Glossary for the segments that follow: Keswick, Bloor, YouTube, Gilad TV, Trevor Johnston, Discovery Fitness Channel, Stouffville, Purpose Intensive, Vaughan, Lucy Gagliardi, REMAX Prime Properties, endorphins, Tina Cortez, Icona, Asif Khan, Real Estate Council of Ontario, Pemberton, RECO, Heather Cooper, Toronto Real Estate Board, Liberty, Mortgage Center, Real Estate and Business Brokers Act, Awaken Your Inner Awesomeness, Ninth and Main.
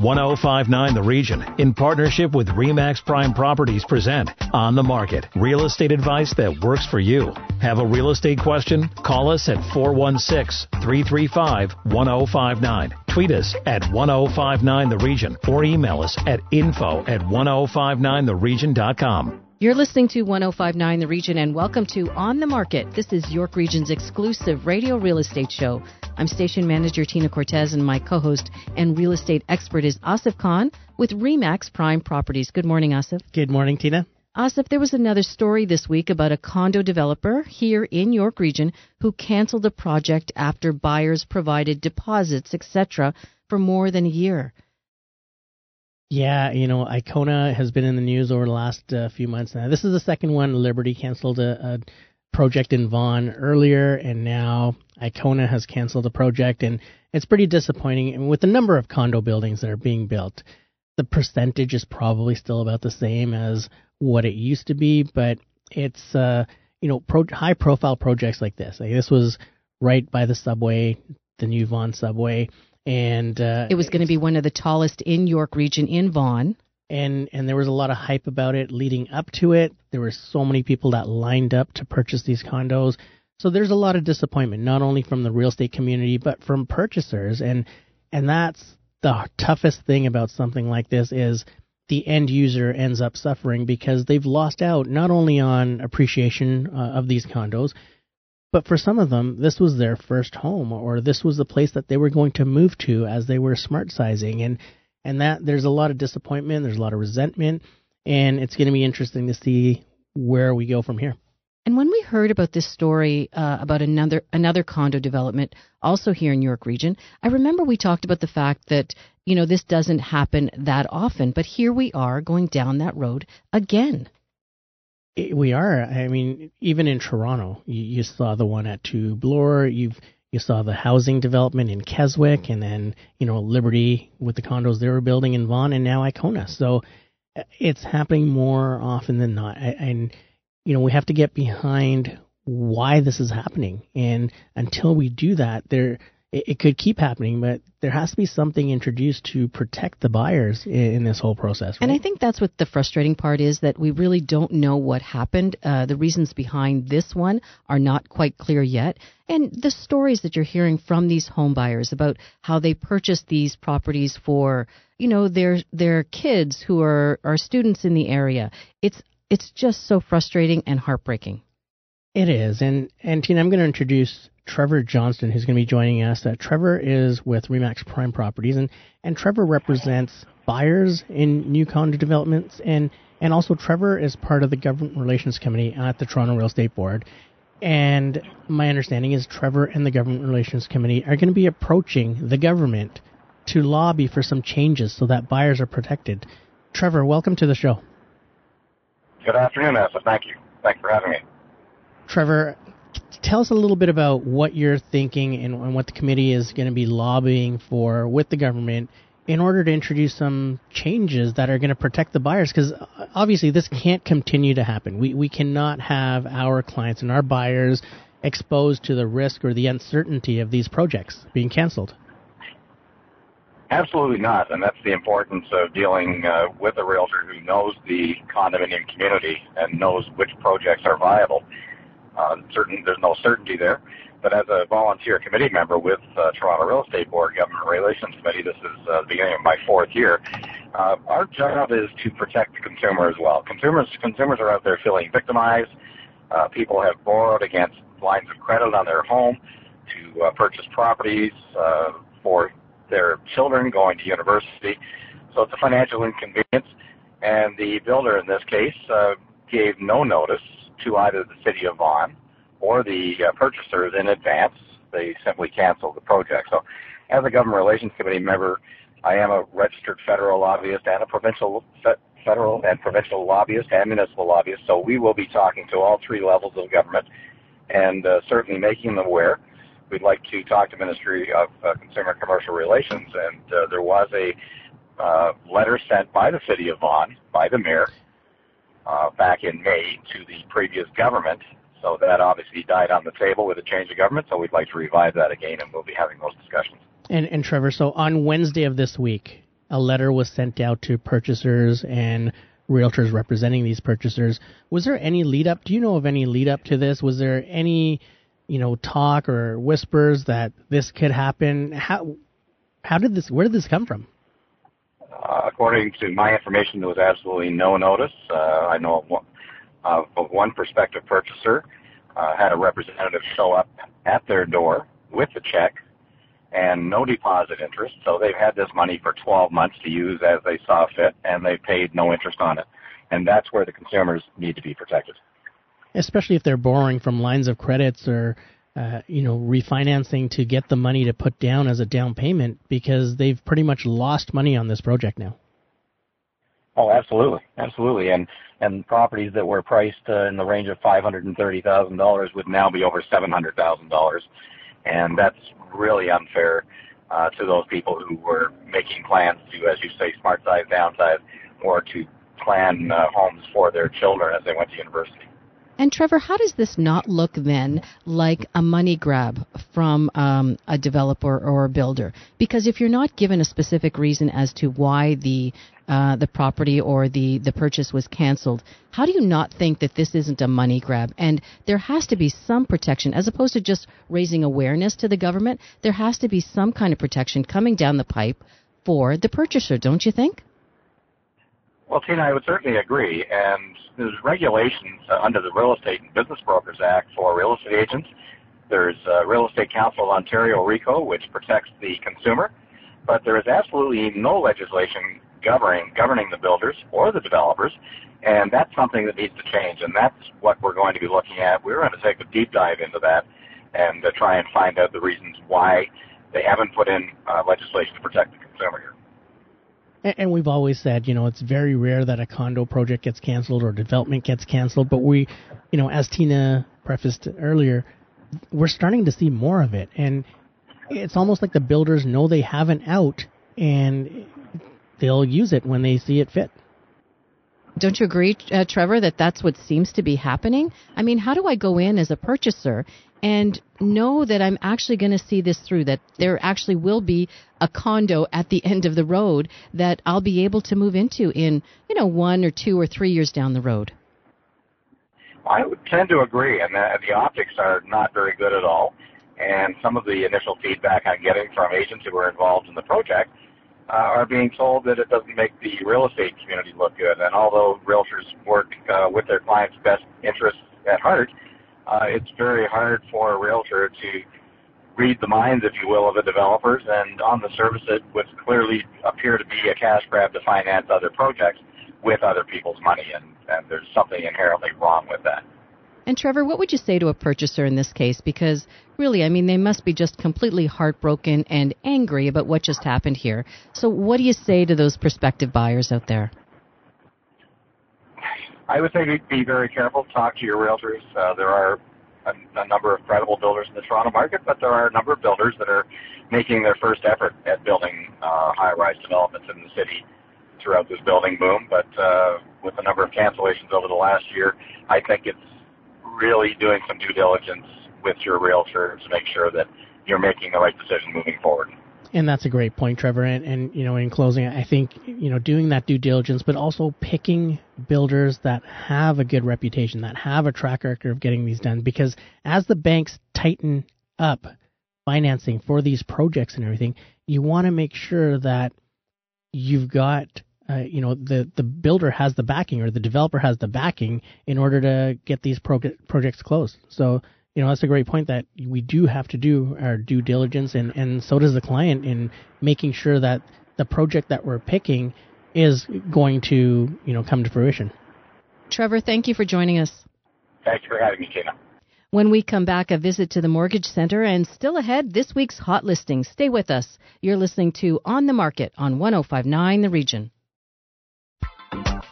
1059 The Region, in partnership with REMAX Prime Properties, present On the Market, real estate advice that works for you. Have a real estate question? Call us at 416-335-1059. Tweet us at 1059 The Region or email us at info@1059theregion.com. You're listening to 1059 The Region, and welcome to On the Market. This is York Region's exclusive radio real estate show. I'm station manager Tina Cortez, and my co-host and real estate expert is Asif Khan with REMAX Prime Properties. Good morning, Asif. Good morning, Tina. Asif, there was another story this week about a condo developer here in York Region who canceled a project after buyers provided deposits, etc., for more than a year. Yeah, you know, Icona has been in the news over the last few months now. This is the second one. Liberty canceled a project in Vaughan earlier, and now Icona has canceled a project, and it's pretty disappointing. And with the number of condo buildings that are being built, the percentage is probably still about the same as what it used to be, but it's, high-profile projects like this. Like, this was right by the subway, the new Vaughan subway. And it was going to be one of the tallest in York Region, in Vaughan. And there was a lot of hype about it leading up to it. There were so many people that lined up to purchase these condos. So there's a lot of disappointment, not only from the real estate community, but from purchasers. And that's the toughest thing about something like this, is the end user ends up suffering because they've lost out not only on appreciation of these condos, but for some of them, this was their first home, or this was the place that they were going to move to as they were smart sizing. And that there's a lot of disappointment, there's a lot of resentment, and it's going to be interesting to see where we go from here. And when we heard about this story about another condo development also here in York Region, I remember we talked about the fact that, you know, this doesn't happen that often, but here we are going down that road again. We are. I mean, even in Toronto, you saw the one at 2 Bloor. You saw the housing development in Keswick, and then, you know, Liberty with the condos they were building in Vaughan, and now Icona. So it's happening more often than not. And, you know, we have to get behind why this is happening. And until we do that, it could keep happening, but there has to be something introduced to protect the buyers in this whole process. Right? And I think that's what the frustrating part is, that we really don't know what happened. The reasons behind this one are not quite clear yet. And the stories that you're hearing from these home buyers about how they purchased these properties for, you know, their kids who are students in the area. It's just so frustrating and heartbreaking. It is. And Tina, I'm going to introduce Trevor Johnston, who's going to be joining us. Trevor is with REMAX Prime Properties, and Trevor represents buyers in new condo developments, and also Trevor is part of the Government Relations Committee at the Toronto Real Estate Board. And my understanding is Trevor and the Government Relations Committee are going to be approaching the government to lobby for some changes so that buyers are protected. Trevor, welcome to the show. Good afternoon, Asa. Thank you. Thanks for having me. Trevor, tell us a little bit about what you're thinking and what the committee is going to be lobbying for with the government in order to introduce some changes that are going to protect the buyers, because obviously this can't continue to happen. We cannot have our clients and our buyers exposed to the risk or the uncertainty of these projects being canceled. Absolutely not, and that's the importance of dealing with a realtor who knows the condominium community and knows which projects are viable. There's no certainty there, but as a volunteer committee member with Toronto Real Estate Board Government Relations Committee, this is the beginning of my fourth year. Our job is to protect the consumer as well. Consumers are out there feeling victimized. People have borrowed against lines of credit on their home to purchase properties for their children going to university. So it's a financial inconvenience, and the builder in this case gave no notice to either the city of Vaughan or the purchasers in advance. They simply canceled the project. So as a Government Relations Committee member, I am a registered federal lobbyist and a federal and provincial lobbyist and municipal lobbyist. So we will be talking to all three levels of government and certainly making them aware. We'd like to talk to Ministry of Consumer and Commercial Relations, and there was a letter sent by the city of Vaughan, by the mayor, back in May to the previous government. So that obviously died on the table with a change of government, so we'd like to revive that again, and we'll be having those discussions. And Trevor, so on Wednesday of this week, a letter was sent out to purchasers and realtors representing these purchasers. Was there any lead up? Do you know of any lead up to this? Was there any, you know, talk or whispers that this could happen? Where did this come from? According to my information, there was absolutely no notice. I know of one prospective purchaser had a representative show up at their door with a check and no deposit interest. So they've had this money for 12 months to use as they saw fit, and they paid no interest on it. And that's where the consumers need to be protected. Especially if they're borrowing from lines of credits or refinancing to get the money to put down as a down payment, because they've pretty much lost money on this project now. Oh, absolutely. Absolutely. And properties that were priced in the range of $530,000 would now be over $700,000. And that's really unfair to those people who were making plans to, as you say, smart size, downsize, or to plan homes for their children as they went to university. And Trevor, how does this not look then like a money grab from a developer or a builder? Because if you're not given a specific reason as to why the property or the purchase was canceled, how do you not think that this isn't a money grab? And there has to be some protection, as opposed to just raising awareness to the government. There has to be some kind of protection coming down the pipe for the purchaser, don't you think? Well, Tina, I would certainly agree, and there's regulations under the Real Estate and Business Brokers Act for real estate agents. There's Real Estate Council of Ontario, RECO, which protects the consumer, but there is absolutely no legislation governing the builders or the developers, and that's something that needs to change, and that's what we're going to be looking at. We're going to take a deep dive into that and try and find out the reasons why they haven't put in legislation to protect the consumer here. And we've always said, you know, it's very rare that a condo project gets canceled or development gets canceled. But we, you know, as Tina prefaced earlier, we're starting to see more of it. And it's almost like the builders know they have an out and they'll use it when they see it fit. Don't you agree, Trevor, that that's what seems to be happening? I mean, how do I go in as a purchaser and know that I'm actually going to see this through, that there actually will be a condo at the end of the road that I'll be able to move into in, 1 or 2 or 3 years down the road? I would tend to agree, and the optics are not very good at all. And some of the initial feedback I'm getting from agents who were involved in the project are being told that it doesn't make the real estate community look good. And although realtors work with their clients' best interests at heart, it's very hard for a realtor to read the minds, if you will, of the developers, and on the surface it would clearly appear to be a cash grab to finance other projects with other people's money, and there's something inherently wrong with that. And Trevor, what would you say to a purchaser in this case? Because really, I mean, they must be just completely heartbroken and angry about what just happened here. So what do you say to those prospective buyers out there? I would say be very careful. Talk to your realtors. There are a number of credible builders in the Toronto market, but there are a number of builders that are making their first effort at building high-rise developments in the city throughout this building boom. But with the number of cancellations over the last year, I think it's really doing some due diligence with your realtor to make sure that you're making the right decision moving forward. And that's a great point, Trevor. And in closing, I think, doing that due diligence, but also picking builders that have a good reputation, that have a track record of getting these done, because as the banks tighten up financing for these projects and everything, you want to make sure that you've got the builder has the backing, or the developer has the backing, in order to get these projects closed. So, that's a great point, that we do have to do our due diligence, and so does the client, in making sure that the project that we're picking is going to, come to fruition. Trevor, thank you for joining us. Thanks for having me, Tina. When we come back, a visit to the Mortgage Center, and still ahead, this week's hot listings. Stay with us. You're listening to On the Market on 105.9 The Region.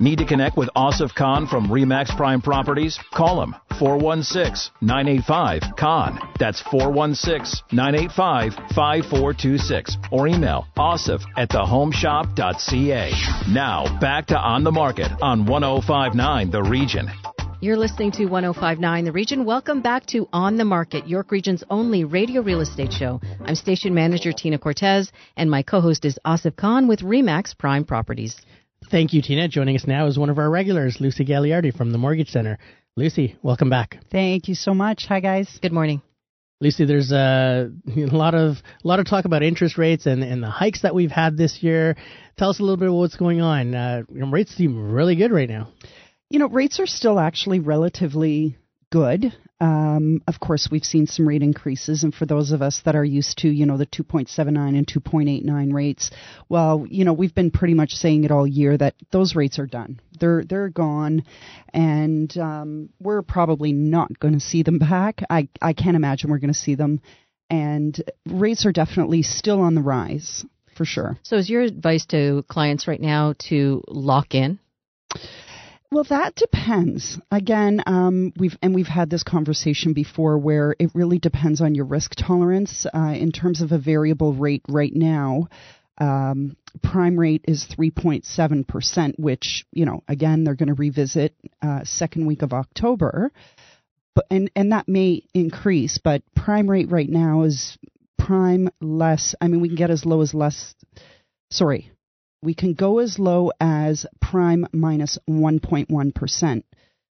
Need to connect with Asif Khan from REMAX Prime Properties? Call him, 416-985-KHAN. That's 416-985-5426. Or email asif@thehomeshop.ca. Now, back to On the Market on 105.9 The Region. You're listening to 105.9 The Region. Welcome back to On the Market, York Region's only radio real estate show. I'm station manager Tina Cortez, and my co-host is Asif Khan with REMAX Prime Properties. Thank you, Tina. Joining us now is one of our regulars, Lucy Gagliardi from the Mortgage Center. Lucy, welcome back. Thank you so much. Hi, guys. Good morning. Lucy, there's a lot of talk about interest rates and the hikes that we've had this year. Tell us a little bit about what's going on. Rates seem really good right now. You know, rates are still actually relatively good. Of course, we've seen some rate increases. And for those of us that are used to, you know, the 2.79 and 2.89 rates, well, you know, we've been pretty much saying it all year that those rates are done. They're gone, and we're probably not going to see them back. I can't imagine we're going to see them. And rates are definitely still on the rise, for sure. So is your advice to clients right now to lock in? Well, that depends. Again, we've had this conversation before where it really depends on your risk tolerance. In terms of a variable rate right now, prime rate is 3.7%, which, you know, again, they're going to revisit second week of October. But, and that may increase, but prime rate right now is prime less. I mean, we can get as low as less. Sorry. We can go as low as prime minus 1.1%,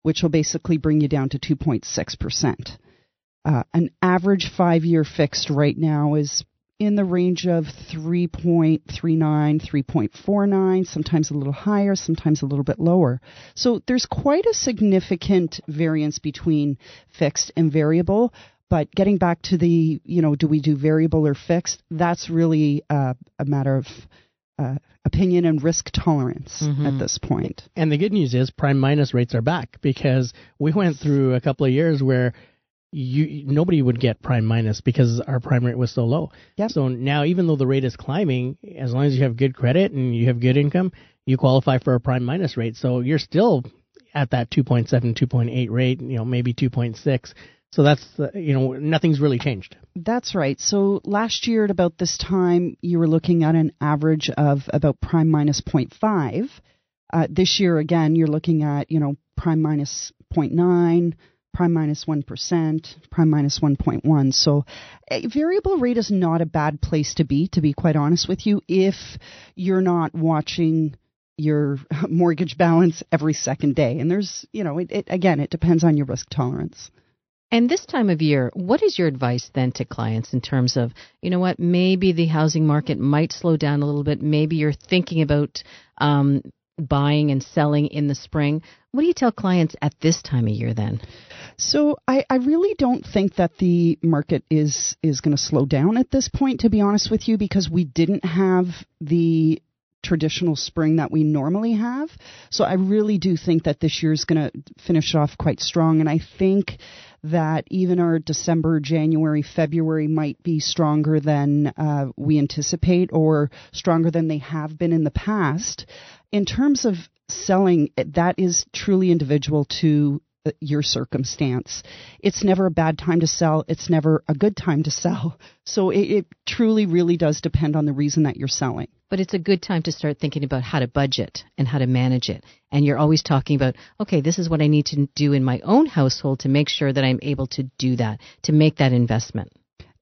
which will basically bring you down to 2.6%. An average five-year fixed right now is in the range of 3.39, 3.49, sometimes a little higher, sometimes a little bit lower. So there's quite a significant variance between fixed and variable. But getting back to the, you know, do we do variable or fixed, that's really a matter of opinion and risk tolerance at this point. And the good news is prime minus rates are back, because we went through a couple of years where nobody would get prime minus because our prime rate was so low. Yep. So now, even though the rate is climbing, as long as you have good credit and you have good income, you qualify for a prime minus rate. So you're still at that 2.7, 2.8 rate, you know, maybe 2.6. So that's, you know, nothing's really changed. That's right. So last year at about this time, you were looking at an average of about prime minus 0.5. This year, again, you're looking at, you know, prime minus 0.9, prime minus 1%, prime minus 1.1. So a variable rate is not a bad place to be quite honest with you, if you're not watching your mortgage balance every second day. And there's, you know, again, it depends on your risk tolerance. And this time of year, what is your advice then to clients in terms of, you know what, maybe the housing market might slow down a little bit. Maybe you're thinking about buying and selling in the spring. What do you tell clients at this time of year then? So I really don't think that the market is going to slow down at this point, to be honest with you, because we didn't have the traditional spring that we normally have. So I really do think that this year is going to finish off quite strong. And I think that even our December, January, February might be stronger than we anticipate, or stronger than they have been in the past. In terms of selling, that is truly individual to your circumstance. It's never a bad time to sell. It's never a good time to sell. So it truly, really does depend on the reason that you're selling. But it's a good time to start thinking about how to budget and how to manage it. And you're always talking about, okay, this is what I need to do in my own household to make sure that I'm able to do that, to make that investment.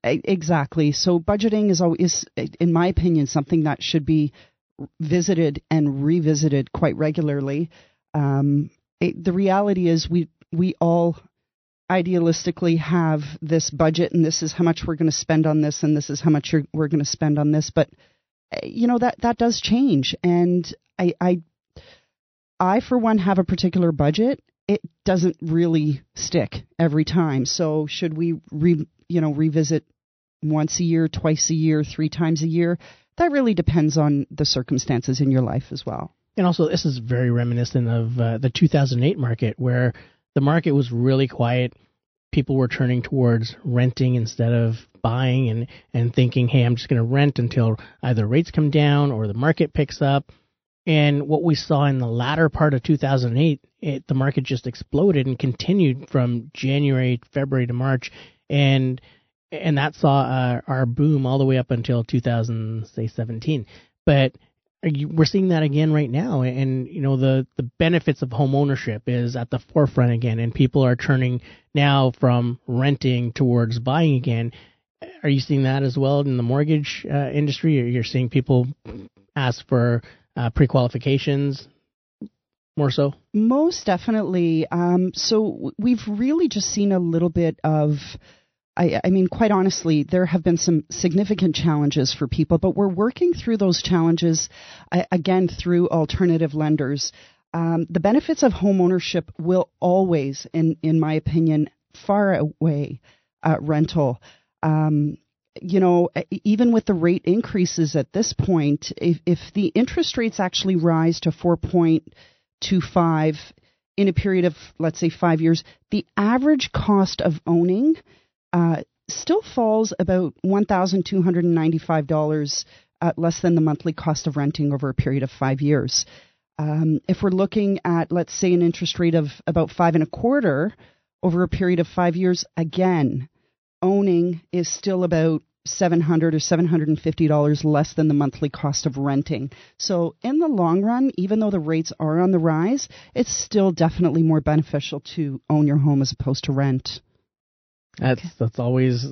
Exactly. So budgeting is always, in my opinion, something that should be visited and revisited quite regularly. The reality is we all idealistically have this budget, and this is how much we're going to spend on this, and this is how much we're going to spend on this. But, you know, that does change. And I, for one, have a particular budget. It doesn't really stick every time. So should we, revisit once a year, twice a year, three times a year? That really depends on the circumstances in your life as well. And also, this is very reminiscent of the 2008 market, where the market was really quiet. People were turning towards renting instead of buying, and thinking, hey, I'm just going to rent until either rates come down or the market picks up. And what we saw in the latter part of 2008, the market just exploded and continued from January, February to March. And that saw our boom all the way up until 2017. But we're seeing that again right now. And, you know, the benefits of home ownership is at the forefront again, and people are turning now from renting towards buying again. Are you seeing that as well in the mortgage industry? Or you're seeing people ask for pre-qualifications more so? Most definitely. So we've really just seen a little bit of, I mean, quite honestly, there have been some significant challenges for people, but we're working through those challenges, again, through alternative lenders. The benefits of home ownership will always, in my opinion, far outweigh rental. You know, even with the rate increases at this point, if the interest rates actually rise to 4.25 in a period of, let's say, 5 years, the average cost of owning still falls about $1,295 less than the monthly cost of renting over a period of 5 years. If we're looking at, let's say, an interest rate of about 5.25 over a period of 5 years, again, owning is still about $700 or $750 less than the monthly cost of renting. So in the long run, even though the rates are on the rise, it's still definitely more beneficial to own your home as opposed to rent. That's always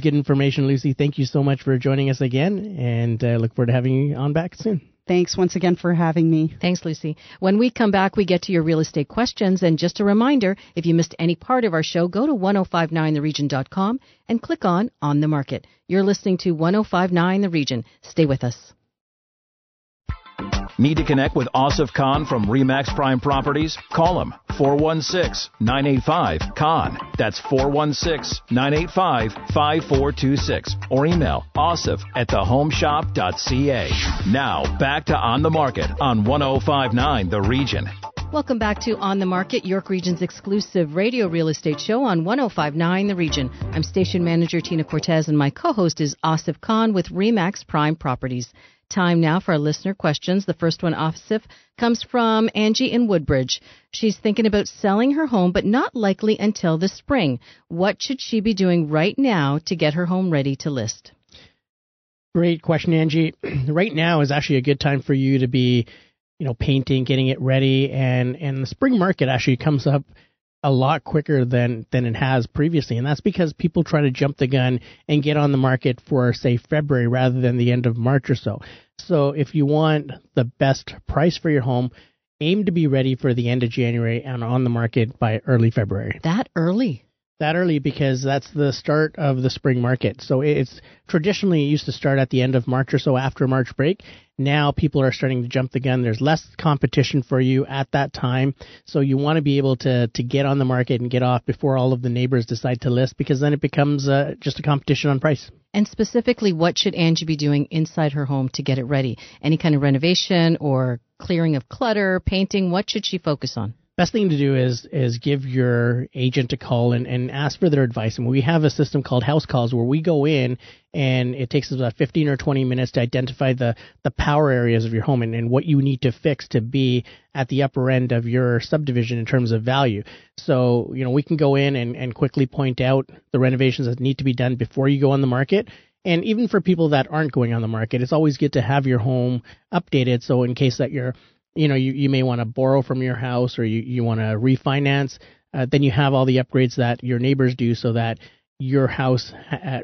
good information, Lucy. Thank you so much for joining us again, and I look forward to having you on back soon. Thanks once again for having me. Thanks, Lucy. When we come back, we get to your real estate questions. And just a reminder, if you missed any part of our show, go to 1059theregion.com and click on the Market. You're listening to 1059 The Region. Stay with us. Need to connect with Asif Khan from REMAX Prime Properties? Call him, 416-985-KHAN. That's 416-985-5426. Or email asif@thehomeshop.ca. Now, back to On the Market on 1059 The Region. Welcome back to On the Market, York Region's exclusive radio real estate show on 1059 The Region. I'm station manager Tina Cortez, and my co-host is Asif Khan with REMAX Prime Properties. Time now for our listener questions. The first one, Asif, comes from Angie in Woodbridge. She's thinking about selling her home, but not likely until the spring. What should she be doing right now to get her home ready to list? Great question, Angie. Right now is actually a good time for you to be, you know, painting, getting it ready, and the spring market actually comes up a lot quicker than it has previously. And that's because people try to jump the gun and get on the market for, say, February rather than the end of March or so. So if you want the best price for your home, aim to be ready for the end of January and on the market by early February. That early? That early, because that's the start of the spring market. So it's traditionally, it used to start at the end of March or so after March break. Now people are starting to jump the gun. There's less competition for you at that time. So you want to be able to get on the market and get off before all of the neighbors decide to list, because then it becomes just a competition on price. And specifically, what should Angie be doing inside her home to get it ready? Any kind of renovation or clearing of clutter, painting? What should she focus on? Best thing to do is give your agent a call and ask for their advice. And we have a system called House Calls where we go in, and it takes us about 15 or 20 minutes to identify the power areas of your home and what you need to fix to be at the upper end of your subdivision in terms of value. So, you know, we can go in and quickly point out the renovations that need to be done before you go on the market. And even for people that aren't going on the market, it's always good to have your home updated. So in case that you're, you know, you may want to borrow from your house, or you want to refinance, then you have all the upgrades that your neighbors do so that your house,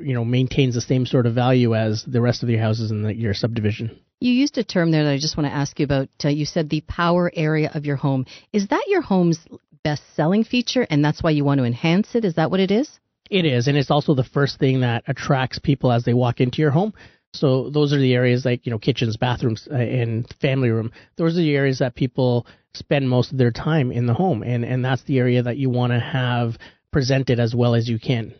you know, maintains the same sort of value as the rest of your houses in your subdivision. You used a term there that I just want to ask you about. You said the power area of your home. Is that your home's best selling feature, and that's why you want to enhance it? Is that what it is? It is, and it's also the first thing that attracts people as they walk into your home. So those are the areas like, you know, kitchens, bathrooms, and family room. Those are the areas that people spend most of their time in the home. And that's the area that you want to have presented as well as you can.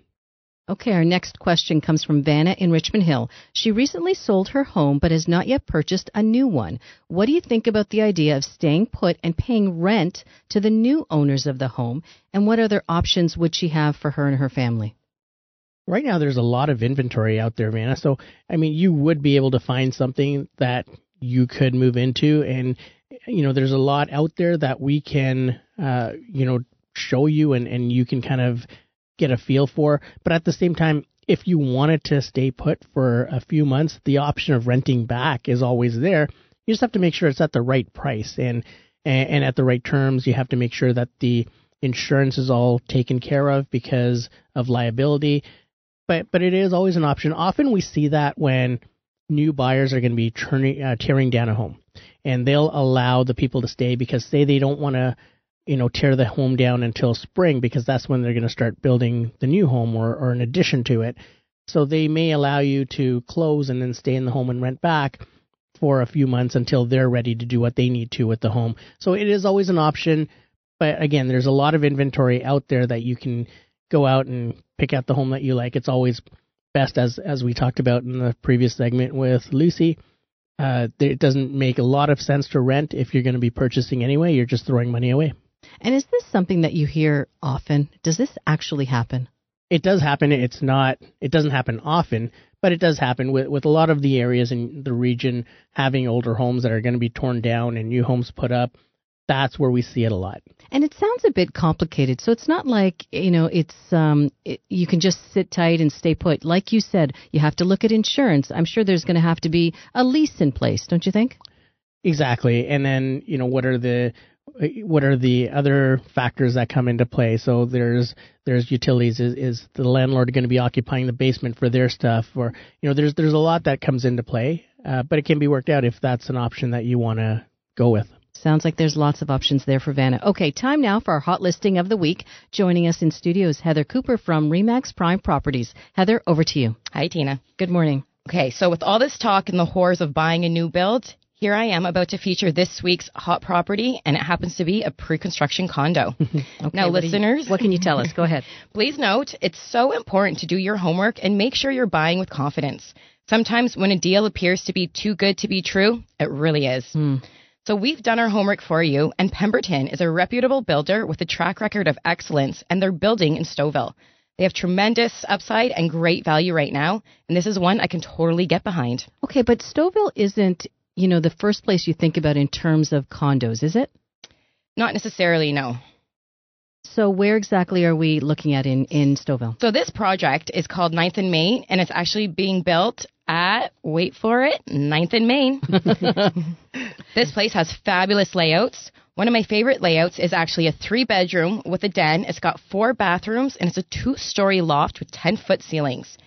Okay, our next question comes from Vanna in Richmond Hill. She recently sold her home but has not yet purchased a new one. What do you think about the idea of staying put and paying rent to the new owners of the home? And what other options would she have for her and her family? Right now, there's a lot of inventory out there, Vanna. So, I mean, you would be able to find something that you could move into. And, you know, there's a lot out there that we can, you know, show you and you can kind of get a feel for. But at the same time, if you wanted to stay put for a few months, the option of renting back is always there. You just have to make sure it's at the right price and at the right terms. You have to make sure that the insurance is all taken care of because of liability. But it is always an option. Often we see that when new buyers are going to be tearing down a home, and they'll allow the people to stay because say they don't want to, tear the home down until spring because that's when they're going to start building the new home or in addition to it. So they may allow you to close and then stay in the home and rent back for a few months until they're ready to do what they need to with the home. So it is always an option. But again, there's a lot of inventory out there that you can go out and pick out the home that you like. It's always best, as we talked about in the previous segment with Lucy, it doesn't make a lot of sense to rent if you're going to be purchasing anyway. You're just throwing money away. And is this something that you hear often? Does this actually happen? It does happen. It doesn't happen often, but it does happen with a lot of the areas in the region having older homes that are going to be torn down and new homes put up. That's where we see it a lot. And it sounds a bit complicated. So it's not like, it's you can just sit tight and stay put. Like you said, you have to look at insurance. I'm sure there's going to have to be a lease in place, don't you think? Exactly. And then, what are the other factors that come into play? So there's utilities. Is the landlord going to be occupying the basement for their stuff? Or, there's a lot that comes into play, but it can be worked out if that's an option that you want to go with. Sounds like there's lots of options there for Vanna. Okay, time now for our hot listing of the week. Joining us in studio is Heather Cooper from REMAX Prime Properties. Heather, over to you. Hi, Tina. Good morning. Okay, so with all this talk and the horrors of buying a new build, here I am about to feature this week's hot property, and it happens to be a pre-construction condo. Okay, now, listeners... what can you tell us? Go ahead. Please note, it's so important to do your homework and make sure you're buying with confidence. Sometimes when a deal appears to be too good to be true, it really is. So we've done our homework for you, and Pemberton is a reputable builder with a track record of excellence, and they're building in Stouffville. They have tremendous upside and great value right now, and this is one I can totally get behind. Okay, but Stouffville isn't, the first place you think about in terms of condos, is it? Not necessarily, no. So where exactly are we looking at in Stouffville? So this project is called Ninth and Main, and it's actually being built at, wait for it, Ninth and Main. This place has fabulous layouts. One of my favorite layouts is actually a 3-bedroom with a den. It's got 4 bathrooms, and it's a 2-story loft with 10-foot ceilings.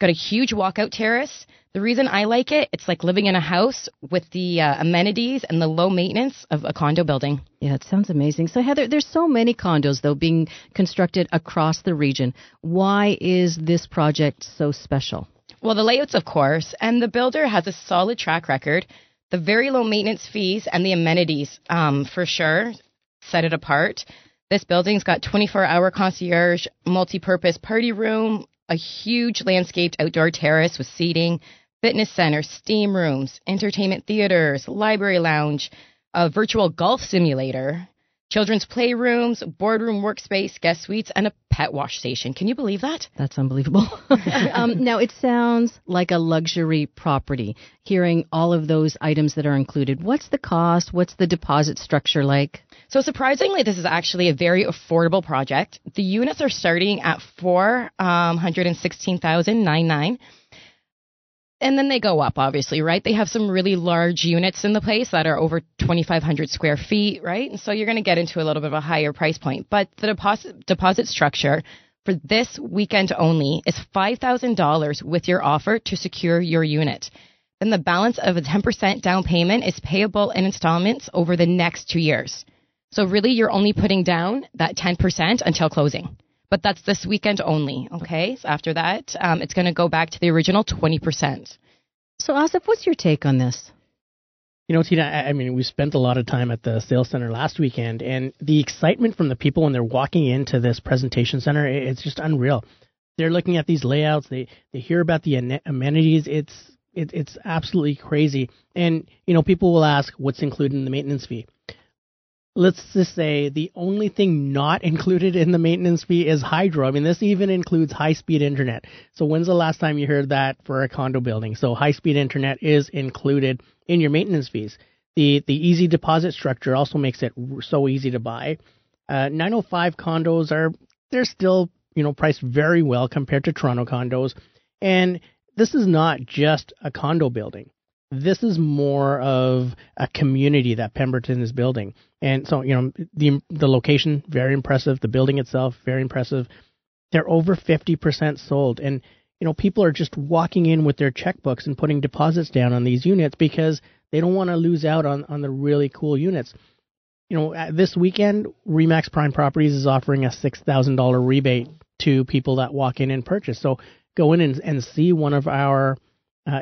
Got a huge walkout terrace. The reason I like it, it's like living in a house with the amenities and the low maintenance of a condo building. Yeah, it sounds amazing. So, Heather, there's so many condos, though, being constructed across the region. Why is this project so special? Well, the layouts, of course, and the builder has a solid track record. The very low maintenance fees and the amenities, for sure, set it apart. This building's got 24-hour concierge, multi-purpose party room, a huge landscaped outdoor terrace with seating, fitness center, steam rooms, entertainment theaters, library lounge, a virtual golf simulator, children's playrooms, boardroom workspace, guest suites, and a pet wash station. Can you believe that? That's unbelievable. Now, it sounds like a luxury property, hearing all of those items that are included. What's the cost? What's the deposit structure like? So surprisingly, this is actually a very affordable project. The units are starting at $416,999. And then they go up, obviously, right? They have some really large units in the place that are over 2,500 square feet, right? And so you're going to get into a little bit of a higher price point. But the deposit structure for this weekend only is $5,000 with your offer to secure your unit. Then the balance of a 10% down payment is payable in installments over the next 2 years. So really, you're only putting down that 10% until closing. But that's this weekend only, okay? So after that, it's going to go back to the original 20%. So, Asif, what's your take on this? Tina, I mean, we spent a lot of time at the sales center last weekend, and the excitement from the people when they're walking into this presentation center, it's just unreal. They're looking at these layouts. They hear about the amenities. It's absolutely crazy. And, people will ask, what's included in the maintenance fee? Let's just say the only thing not included in the maintenance fee is hydro. I mean, this even includes high-speed internet. So when's the last time you heard that for a condo building? So high-speed internet is included in your maintenance fees. The easy deposit structure also makes it so easy to buy. 905 condos they're still, priced very well compared to Toronto condos. And this is not just a condo building. this is more of a community that Pemberton is building. And so, you know, the location, very impressive. The building itself, very impressive. They're over 50% sold. And, you know, people are just walking in with their checkbooks and putting deposits down on these units because they don't want to lose out on the really cool units. You know, this weekend, REMAX Prime Properties is offering a $6,000 rebate to people that walk in and purchase. So go in and see one of our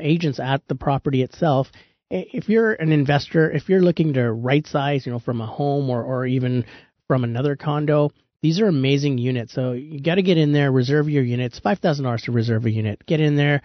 agents at the property itself. If you're an investor, if you're looking to right size, you know, from a home or even from another condo, these are amazing units. So you got to get in there, reserve your units, $5,000 to reserve a unit. Get in there,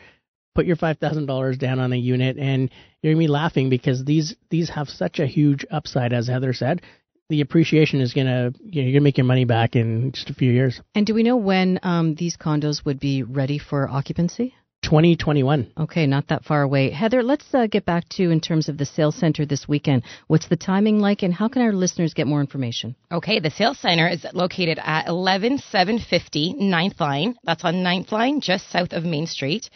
put your $5,000 down on a unit, and you're going to be laughing because these have such a huge upside, as Heather said. The appreciation is going to, you know, you're going to make your money back in just a few years. And do we know when these condos would be ready for occupancy? 2021. Okay, not that far away. Heather, let's get back to in terms of the sales center this weekend. What's the timing like, and how can our listeners get more information? Okay, the sales center is located at 11750 Ninth Line. That's on Ninth Line, just south of Main Street.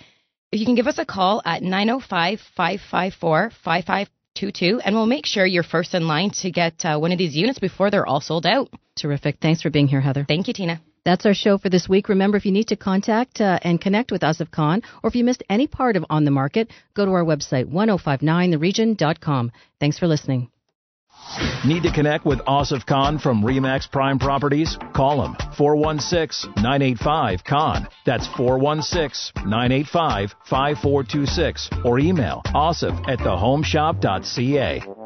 If you can give us a call at 905-554-5522, and we'll make sure you're first in line to get one of these units before they're all sold out. Terrific. Thanks for being here, Heather. Thank you, Tina. That's our show for this week. Remember, if you need to contact and connect with us of Con, or if you missed any part of On the Market, go to our website, 1059theregion.com. Thanks for listening. Need to connect with Asif Khan from REMAX Prime Properties? Call him, 416-985-CON. That's 416-985-5426. Or email asif@thehomeshop.ca.